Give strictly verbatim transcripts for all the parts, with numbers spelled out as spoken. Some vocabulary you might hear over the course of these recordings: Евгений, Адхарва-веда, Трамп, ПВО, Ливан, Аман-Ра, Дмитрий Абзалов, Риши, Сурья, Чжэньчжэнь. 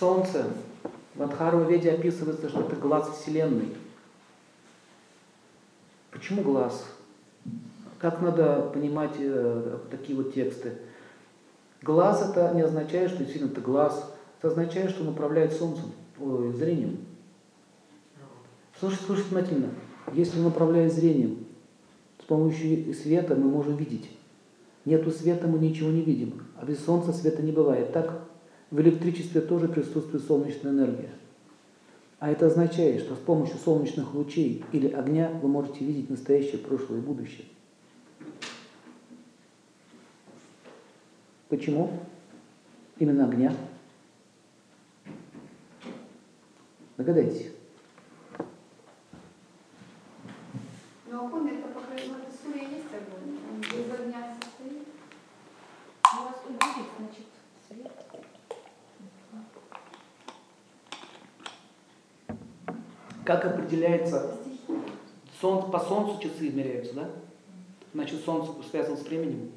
солнце. В Адхарва-веде описывается, что это глаз Вселенной. Почему глаз? Как надо понимать э, такие вот тексты? Глаз это не означает, что действительно это глаз. Это означает, что он управляет солнцем, ой, зрением. Слушай, слушай внимательно. Если он управляет зрением, с помощью света мы можем видеть. Нету света, мы ничего не видим. А без солнца света не бывает. Так в электричестве тоже присутствует солнечная энергия. А это означает, что с помощью солнечных лучей или огня вы можете видеть настоящее, прошлое и будущее. Почему именно огня? Догадайтесь. Но огонь это, по крайней мере, Сурья есть огонь. Он без огня состоит. У вас убудет, значит, свет. Как определяется? Солнце, по солнцу часы измеряются, да? Значит, солнце связано с временем.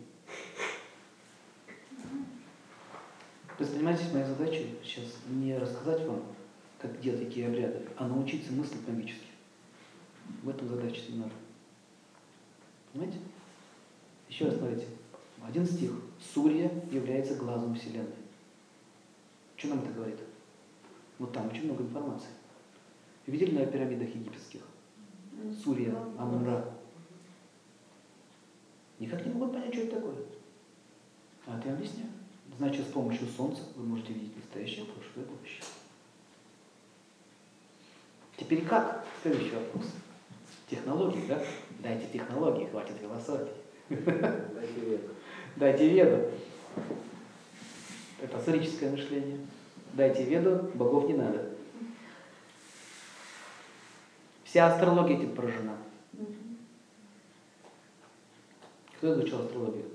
Вы занимаетесь моей задачей сейчас не рассказать вам, как делать такие обряды, а научиться мыслить магически. В этом задача не надо. Понимаете? Еще раз смотрите. Один стих. Сурья является глазом Вселенной. Что нам это говорит? Вот там очень много информации. Видели на пирамидах египетских? Сурья, Аман-Ра. Никак не могут понять, что это такое. А ты объясняю. Значит, с помощью солнца вы можете видеть настоящее, прошлое и будущее. Теперь как? Следующий вопрос. Технологии, да? Дайте технологии, хватит философии. Дайте веду. Дайте веду. Это асурическое мышление. Дайте веду, богов не надо. Вся астрология этим поражена. Кто изучал астрологию?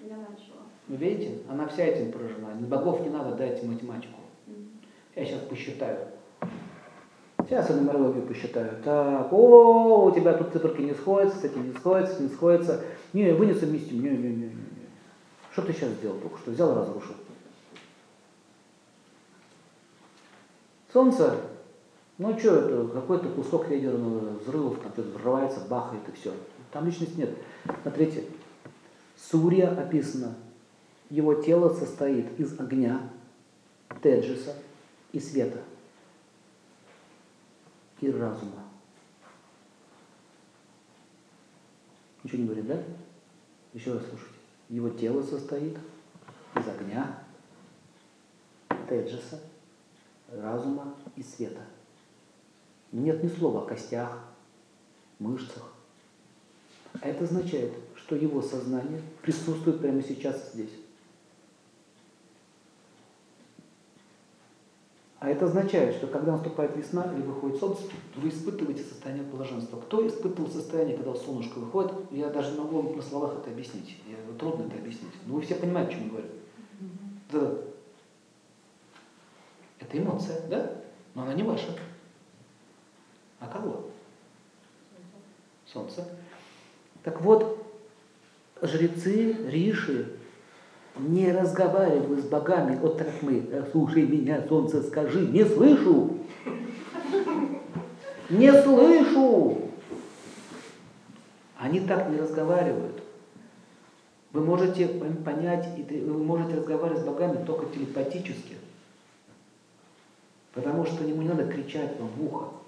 Я начала. Вы видите, она вся этим поражена. Богов не надо, дайте математику. Я сейчас посчитаю. Сейчас я нумерологию посчитаю. Так, о, у тебя тут циферки не сходятся, с этим не сходятся, не сходятся. Не, вы не совместим. Не, не, не, не. Что ты сейчас сделал только что? Взял и разрушил. Солнце, ну что это, какой-то кусок ядерного взрыва, там что-то взрывается, бахает и все. Там личности нет. Смотрите, Сурья описано. Его тело состоит из огня, теджеса и света, и разума. Ничего не говорит, да? Еще раз слушайте. Его тело состоит из огня, теджеса, разума и света. Нет ни слова о костях, мышцах. А это означает, что его сознание присутствует прямо сейчас здесь. А это означает, что когда наступает весна или выходит солнце, вы испытываете состояние блаженства. Кто испытывал состояние, когда солнышко выходит? Я даже не могу на словах это объяснить. Я, трудно это объяснить. Но вы все понимаете, о чем я говорю. Да. Это эмоция, да? Но она не ваша. А кого? Солнце. Так вот, жрецы, риши, не разговариваю с богами, вот так мы, слушай меня, солнце, скажи, не слышу, не слышу. Они так не разговаривают. Вы можете понять, вы можете разговаривать с богами только телепатически, потому что ему не надо кричать вам в ухо.